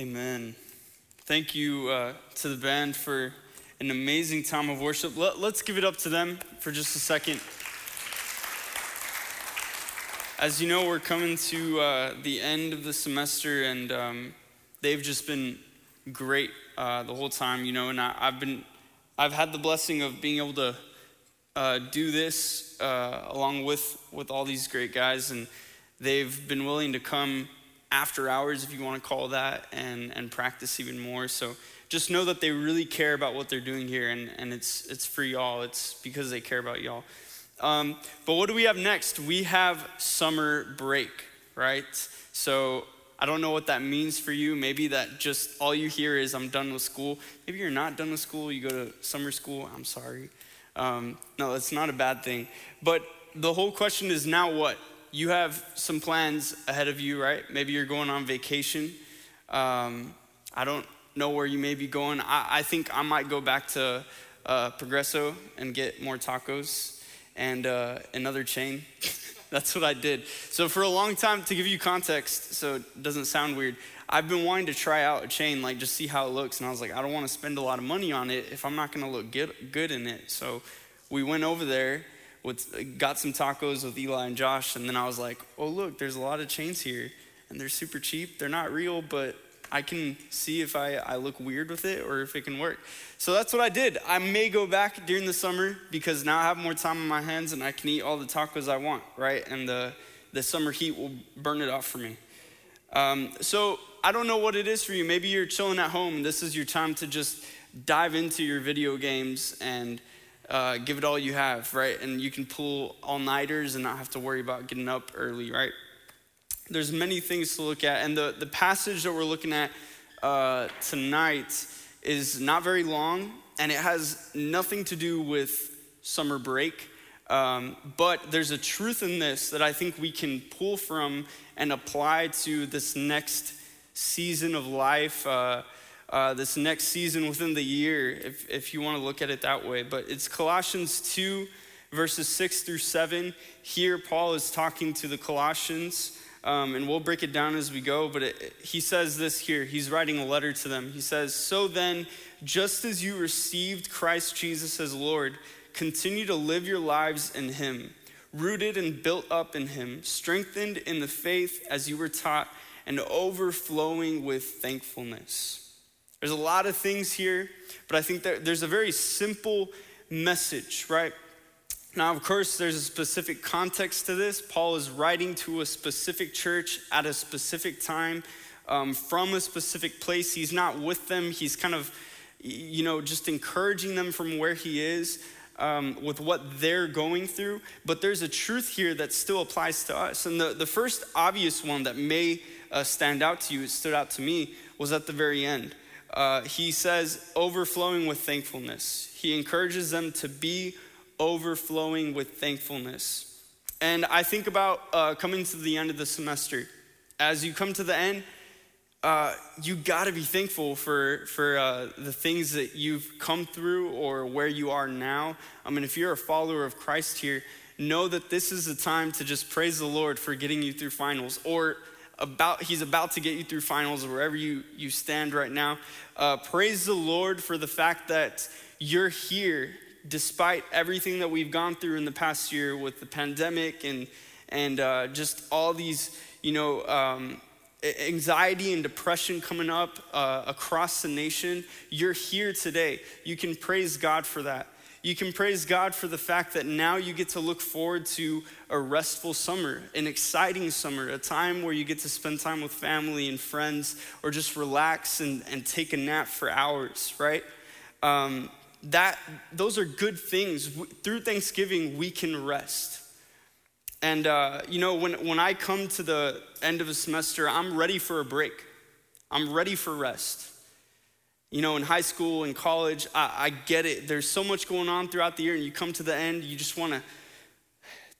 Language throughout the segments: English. Amen. Thank you to the band for an amazing time of worship. Let's give it up to them for just a second. As you know, we're coming to the end of the semester, and they've just been great the whole time, you know, and I've had the blessing of being able to do this along with all these great guys, and they've been willing to come after hours, if you want to call that, and practice even more. So just know that they really care about what they're doing here, and it's for y'all. It's because they care about y'all. But what do we have next? We have summer break, right? So I don't know what that means for you. Maybe that just all you hear is I'm done with school. Maybe you're not done with school. You go to summer school. I'm sorry. No, it's not a bad thing. But the whole question is now what? You have some plans ahead of you, right? Maybe you're going on vacation. I don't know where you may be going. I think I might go back to Progresso and get more tacos and another chain. That's what I did. So for a long time, to give you context, so it doesn't sound weird, I've been wanting to try out a chain, like just see how it looks. And I was like, I don't want to spend a lot of money on it if I'm not going to look good in it. So we went over there. Got some tacos with Eli and Josh, and then I was like, oh, look, there's a lot of chains here, and they're super cheap. They're not real, but I can see if I look weird with it or if it can work. So that's what I did. I may go back during the summer because now I have more time on my hands, and I can eat all the tacos I want, right? And the summer heat will burn it off for me. So I don't know what it is for you. Maybe you're chilling at home, and this is your time to just dive into your video games and give it all you have, right? And you can pull all-nighters and not have to worry about getting up early, right? There's many things to look at. And the passage that we're looking at tonight is not very long, and it has nothing to do with summer break. But there's a truth in this that I think we can pull from and apply to this next season of life, this next season within the year, if you want to look at it that way. But it's Colossians 2, verses 6 through 7. Here, Paul is talking to the Colossians, and we'll break it down as we go. But he says this here. He's writing a letter to them. He says, "So then, just as you received Christ Jesus as Lord, continue to live your lives in him, rooted and built up in him, strengthened in the faith as you were taught, and overflowing with thankfulness." There's a lot of things here, but I think that there's a very simple message, right? Now, of course, there's a specific context to this. Paul is writing to a specific church at a specific time, from a specific place. He's not with them. He's kind of, you know, just encouraging them from where he is with what they're going through. But there's a truth here that still applies to us. And the first obvious one that may stand out to you, it stood out to me, was at the very end. He says, overflowing with thankfulness. He encourages them to be overflowing with thankfulness. And I think about coming to the end of the semester. As you come to the end, you gotta be thankful for the things that you've come through or where you are now. I mean, if you're a follower of Christ here, know that this is the time to just praise the Lord for getting you through finals, or he's about to get you through finals, wherever you stand right now. Praise the Lord for the fact that you're here despite everything that we've gone through in the past year with the pandemic and just all these, you know, anxiety and depression coming up across the nation. You're here today. You can praise God for that. You can praise God for the fact that now you get to look forward to a restful summer, an exciting summer, a time where you get to spend time with family and friends, or just relax and take a nap for hours, right? Those are good things. Through Thanksgiving, we can rest. And, you know, when I come to the end of a semester, I'm ready for a break. I'm ready for rest. You know, in high school, in college, I get it. There's so much going on throughout the year, and you come to the end, you just want to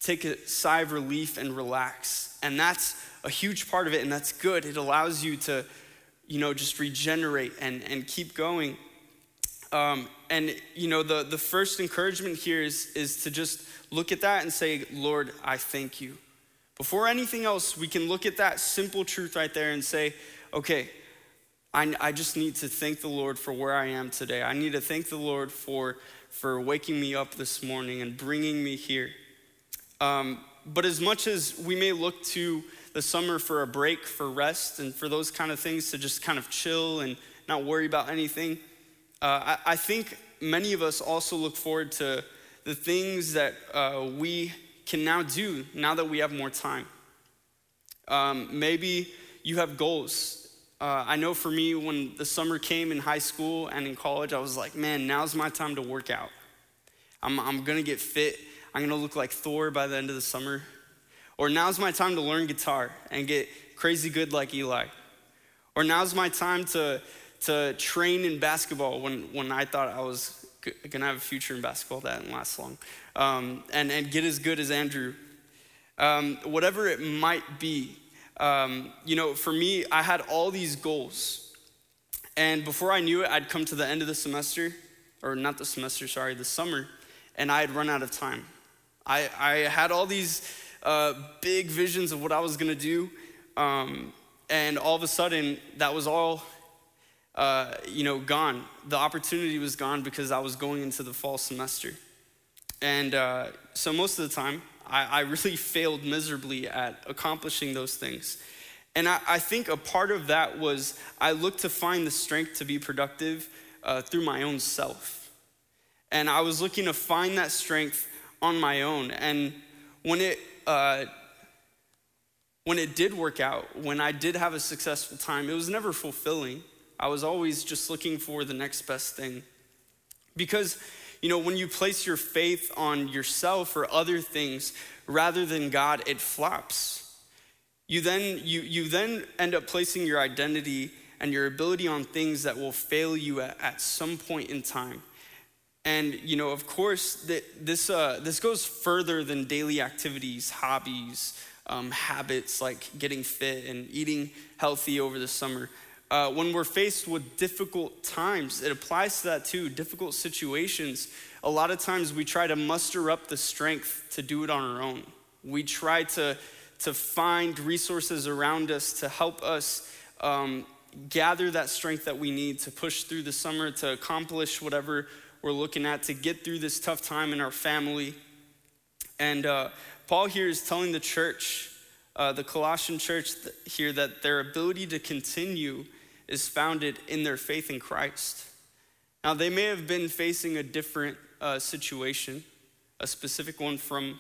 take a sigh of relief and relax. And that's a huge part of it, and that's good. It allows you to, you know, just regenerate and keep going. And, you know, the first encouragement here is to just look at that and say, Lord, I thank you. Before anything else, we can look at that simple truth right there and say, okay, I just need to thank the Lord for where I am today. I need to thank the Lord for waking me up this morning and bringing me here. But as much as we may look to the summer for a break, for rest, and for those kind of things to just kind of chill and not worry about anything, I think many of us also look forward to the things that we can now do now that we have more time. Maybe you have goals. I know for me, when the summer came in high school and in college, I was like, man, now's my time to work out. I'm gonna get fit. I'm gonna look like Thor by the end of the summer. Or now's my time to learn guitar and get crazy good like Eli. Or now's my time to train in basketball when I thought I was gonna have a future in basketball. That didn't last long. And get as good as Andrew. Whatever it might be. For me, I had all these goals. And before I knew it, I'd come to the end of the semester, or not the semester, sorry, the summer, and I had run out of time. I had all these big visions of what I was gonna do, and all of a sudden, that was all, gone. The opportunity was gone because I was going into the fall semester. And so most of the time, I really failed miserably at accomplishing those things. And I think a part of that was I looked to find the strength to be productive through my own self. And I was looking to find that strength on my own. And when it did work out, when I did have a successful time, it was never fulfilling. I was always just looking for the next best thing. Because when you place your faith on yourself or other things rather than God, it flops. You then end up placing your identity and your ability on things that will fail you at some point in time. And of course, this goes further than daily activities, hobbies, habits like getting fit and eating healthy over the summer. When we're faced with difficult times, it applies to that too, difficult situations. A lot of times we try to muster up the strength to do it on our own. We try to find resources around us to help us gather that strength that we need to push through the summer, to accomplish whatever we're looking at, to get through this tough time in our family. And Paul here is telling the church, the Colossian church here, that their ability to continue is founded in their faith in Christ. Now, they may have been facing a different situation, a specific one from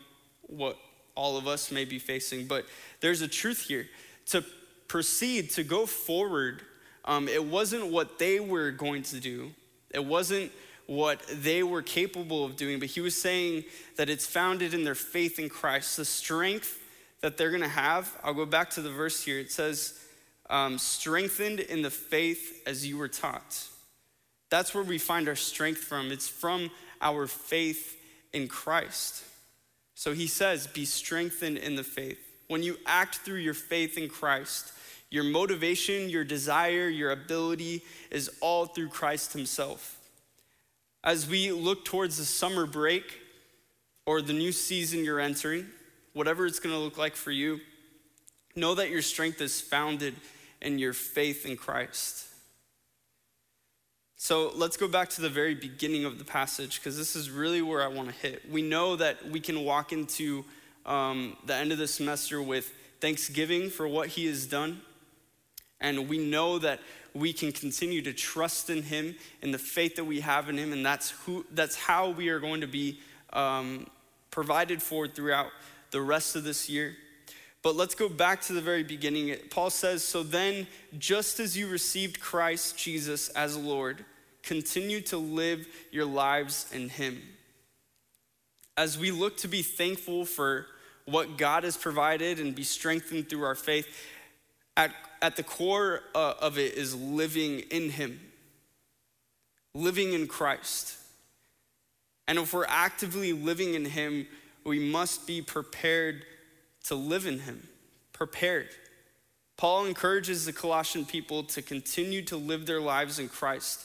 what all of us may be facing, but there's a truth here. To proceed, to go forward, it wasn't what they were going to do. It wasn't what they were capable of doing, but he was saying that it's founded in their faith in Christ. The strength that they're gonna have, I'll go back to the verse here. It says, strengthened in the faith as you were taught. That's where we find our strength from. It's from our faith in Christ. So he says, be strengthened in the faith. When you act through your faith in Christ, your motivation, your desire, your ability is all through Christ himself. As we look towards the summer break or the new season you're entering, whatever it's gonna look like for you, know that your strength is founded in your faith in Christ. So let's go back to the very beginning of the passage, because this is really where I wanna hit. We know that we can walk into the end of the semester with thanksgiving for what he has done. And we know that we can continue to trust in him and the faith that we have in him. And that's how we are going to be provided for throughout the rest of this year. But let's go back to the very beginning. Paul says, so then, just as you received Christ Jesus as Lord, continue to live your lives in him. As we look to be thankful for what God has provided and be strengthened through our faith, at the core of it is living in him, living in Christ. And if we're actively living in him, we must be prepared to live in him, prepared. Paul encourages the Colossian people to continue to live their lives in Christ.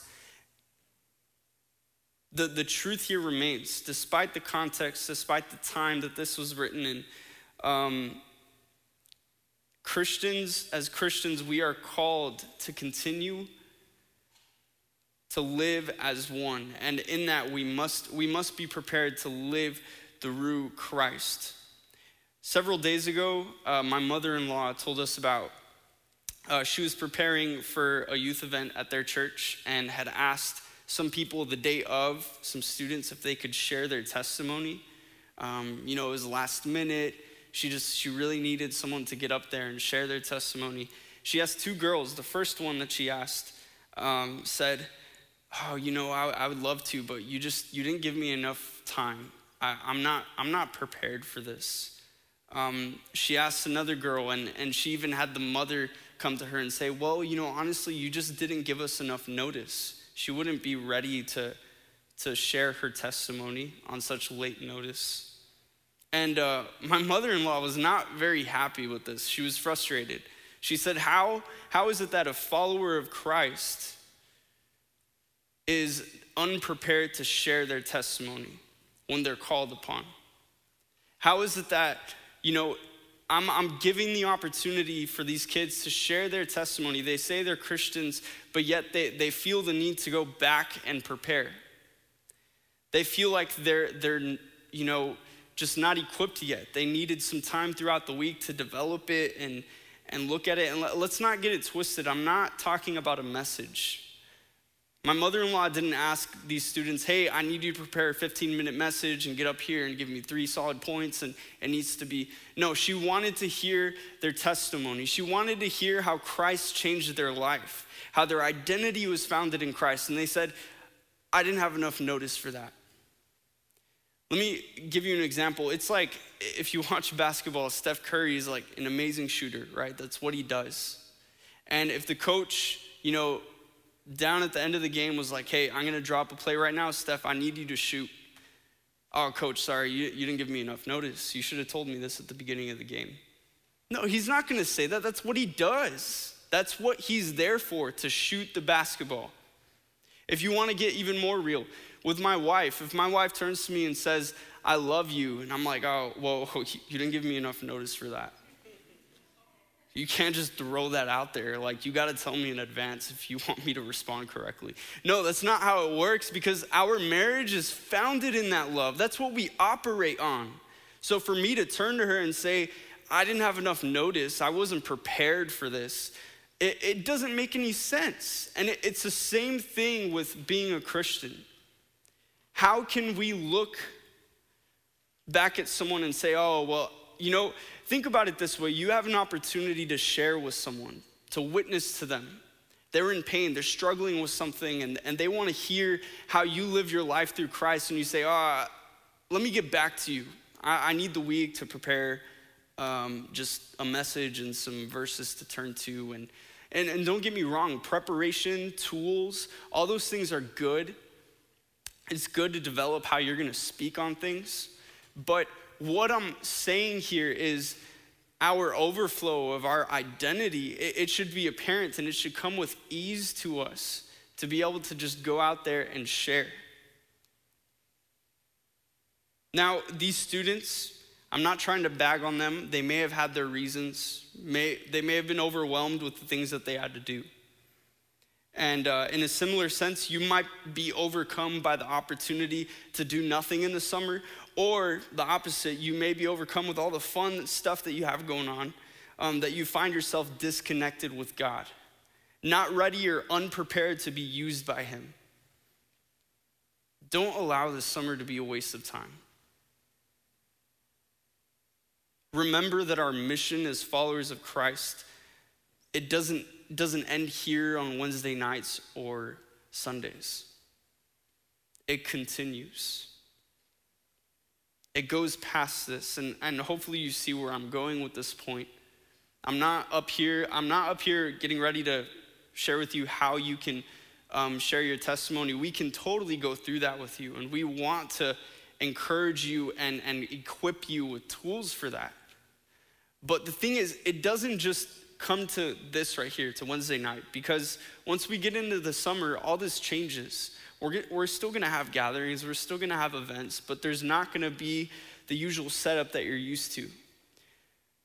The truth here remains, despite the context, despite the time that this was written in, As Christians, we are called to continue to live as one. And in that, we must be prepared to live through Christ. Several days ago, my mother-in-law told us about, she was preparing for a youth event at their church and had asked some people the day of, some students, if they could share their testimony. It was last minute. She really needed someone to get up there and share their testimony. She asked two girls. The first one that she asked said, I would love to, but you didn't give me enough time. I'm not prepared for this. She asked another girl, and she even had the mother come to her and say, honestly, you just didn't give us enough notice. She wouldn't be ready to share her testimony on such late notice. And my mother-in-law was not very happy with this. She was frustrated. She said, how is it that a follower of Christ is unprepared to share their testimony when they're called upon? How is it that I'm giving the opportunity for these kids to share their testimony? They say they're Christians, but yet they feel the need to go back and prepare. They feel like they're just not equipped yet. They needed some time throughout the week to develop it and look at it. And let's not get it twisted. I'm not talking about a message. My mother-in-law didn't ask these students, hey, I need you to prepare a 15-minute message and get up here and give me 3 solid points and it needs to be. No, she wanted to hear their testimony. She wanted to hear how Christ changed their life, how their identity was founded in Christ. And they said, I didn't have enough notice for that. Let me give you an example. It's like if you watch basketball, Steph Curry is like an amazing shooter, right? That's what he does. And if the coach, down at the end of the game was like, hey, I'm going to drop a play right now, Steph, I need you to shoot. Oh, coach, sorry, you didn't give me enough notice. You should have told me this at the beginning of the game. No, he's not going to say that. That's what he does. That's what he's there for, to shoot the basketball. If you want to get even more real, with my wife, if my wife turns to me and says, I love you, and I'm like, oh, whoa, you didn't give me enough notice for that. You can't just throw that out there. You got to tell me in advance if you want me to respond correctly. No, that's not how it works, because our marriage is founded in that love. That's what we operate on. So for me to turn to her and say, I didn't have enough notice, I wasn't prepared for this, it doesn't make any sense. And it's the same thing with being a Christian. How can we look back at someone and say, think about it this way. You have an opportunity to share with someone, to witness to them. They're in pain, they're struggling with something, and they want to hear how you live your life through Christ, and you say, let me get back to you. I need the week to prepare just a message and some verses to turn to. And don't get me wrong, preparation, tools, all those things are good. It's good to develop how you're going to speak on things, but what I'm saying here is our overflow of our identity, it should be apparent and it should come with ease to us to be able to just go out there and share. Now, these students, I'm not trying to bag on them. They may have had their reasons. They may have been overwhelmed with the things that they had to do. And in a similar sense, you might be overcome by the opportunity to do nothing in the summer, or the opposite, you may be overcome with all the fun stuff that you have going on, that you find yourself disconnected with God, not ready or unprepared to be used by Him. Don't allow this summer to be a waste of time. Remember that our mission as followers of Christ, it doesn't end here on Wednesday nights or Sundays. It continues. It goes past this, and hopefully you see where I'm going with this point. I'm not up here getting ready to share with you how you can share your testimony. We can totally go through that with you, and we want to encourage you and equip you with tools for that. But the thing is, it doesn't just come to this right here, to Wednesday night, because once we get into the summer, all this changes. We're still going to have gatherings, we're still going to have events, but there's not going to be the usual setup that you're used to.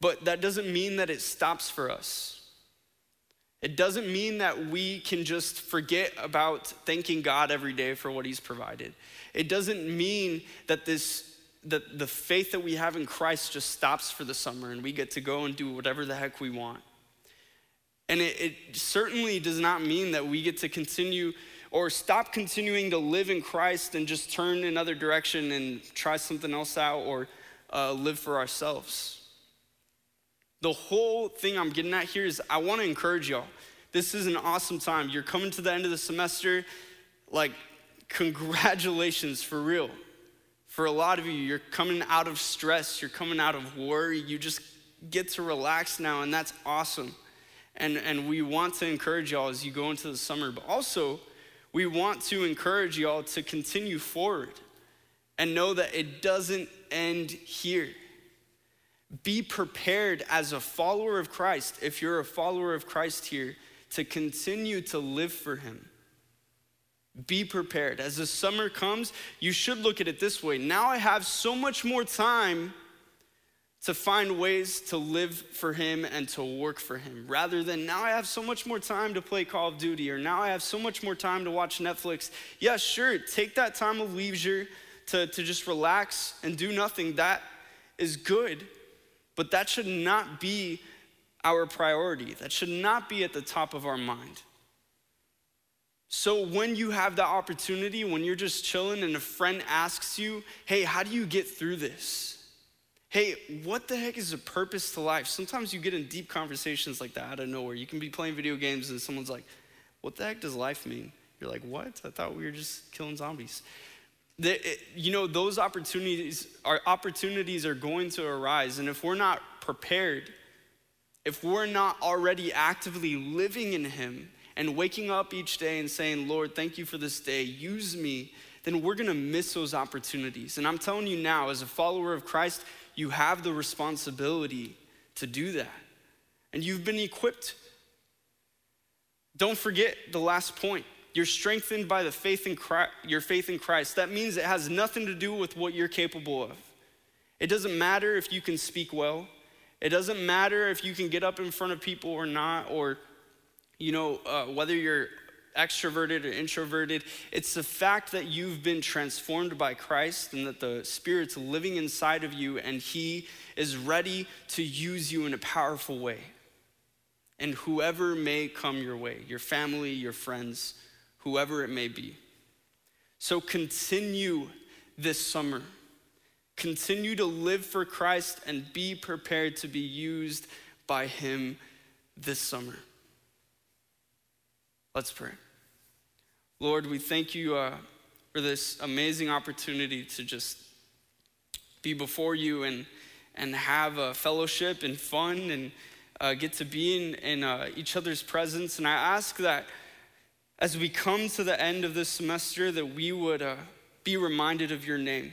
But that doesn't mean that it stops for us. It doesn't mean that we can just forget about thanking God every day for what he's provided. It doesn't mean that the faith that we have in Christ just stops for the summer and we get to go and do whatever the heck we want. And it certainly does not mean that we get to continue or stop continuing to live in Christ and just turn another direction and try something else out or live for ourselves. The whole thing I'm getting at here is I wanna encourage y'all. This is an awesome time. You're coming to the end of the semester. Like, congratulations, for real. For a lot of you, you're coming out of stress, you're coming out of worry, you just get to relax now, and that's awesome. And we want to encourage y'all as you go into the summer, but also we want to encourage y'all to continue forward and know that it doesn't end here. Be prepared as a follower of Christ, if you're a follower of Christ here, to continue to live for him. Be prepared. As the summer comes, you should look at it this way. Now I have so much more time to find ways to live for him and to work for him, rather than now I have so much more time to play Call of Duty, or now I have so much more time to watch Netflix. Yeah, sure, take that time of leisure to just relax and do nothing. That is good. But that should not be our priority. That should not be at the top of our mind. So when you have the opportunity, when you're just chilling and a friend asks you, hey, how do you get through this? Hey, what the heck is the purpose to life? Sometimes you get in deep conversations like that out of nowhere. You can be playing video games and someone's like, what the heck does life mean? You're like, what? I thought we were just killing zombies. Those opportunities are going to arise. And if we're not prepared, if we're not already actively living in him and waking up each day and saying, Lord, thank you for this day, use me, then we're gonna miss those opportunities. And I'm telling you now, as a follower of Christ, you have the responsibility to do that. And you've been equipped. Don't forget the last point. You're strengthened by the faith in Christ, your faith in Christ. That means it has nothing to do with what you're capable of. It doesn't matter if you can speak well. It doesn't matter if you can get up in front of people or not, or whether you're extroverted or introverted. It's the fact that you've been transformed by Christ and that the Spirit's living inside of you and he is ready to use you in a powerful way. And whoever may come your way, your family, your friends, whoever it may be. So continue this summer. Continue to live for Christ and be prepared to be used by him this summer. Let's pray. Lord, we thank you for this amazing opportunity to just be before you and have fellowship and fun and get to be in each other's presence. And I ask that as we come to the end of this semester, that we would be reminded of your name,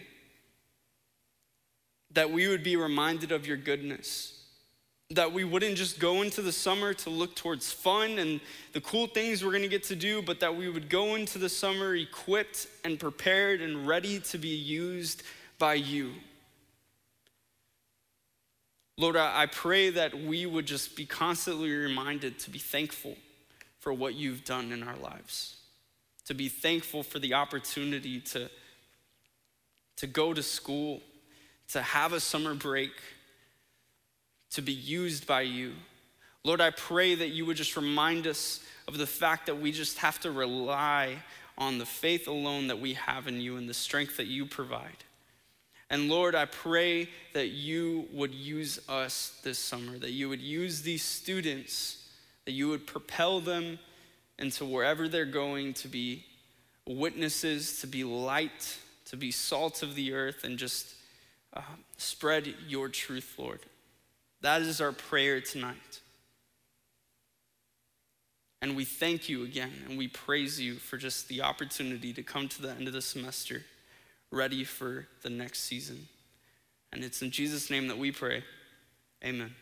that we would be reminded of your goodness, that we wouldn't just go into the summer to look towards fun and the cool things we're gonna get to do, but that we would go into the summer equipped and prepared and ready to be used by you. Lord, I pray that we would just be constantly reminded to be thankful for what you've done in our lives, to be thankful for the opportunity to go to school, to have a summer break, to be used by you. Lord, I pray that you would just remind us of the fact that we just have to rely on the faith alone that we have in you and the strength that you provide. And Lord, I pray that you would use us this summer, that you would use these students, that you would propel them into wherever they're going to be witnesses, to be light, to be salt of the earth, and just spread your truth, Lord. That is our prayer tonight. And we thank you again, and we praise you for just the opportunity to come to the end of the semester, ready for the next season. And it's in Jesus' name that we pray. Amen.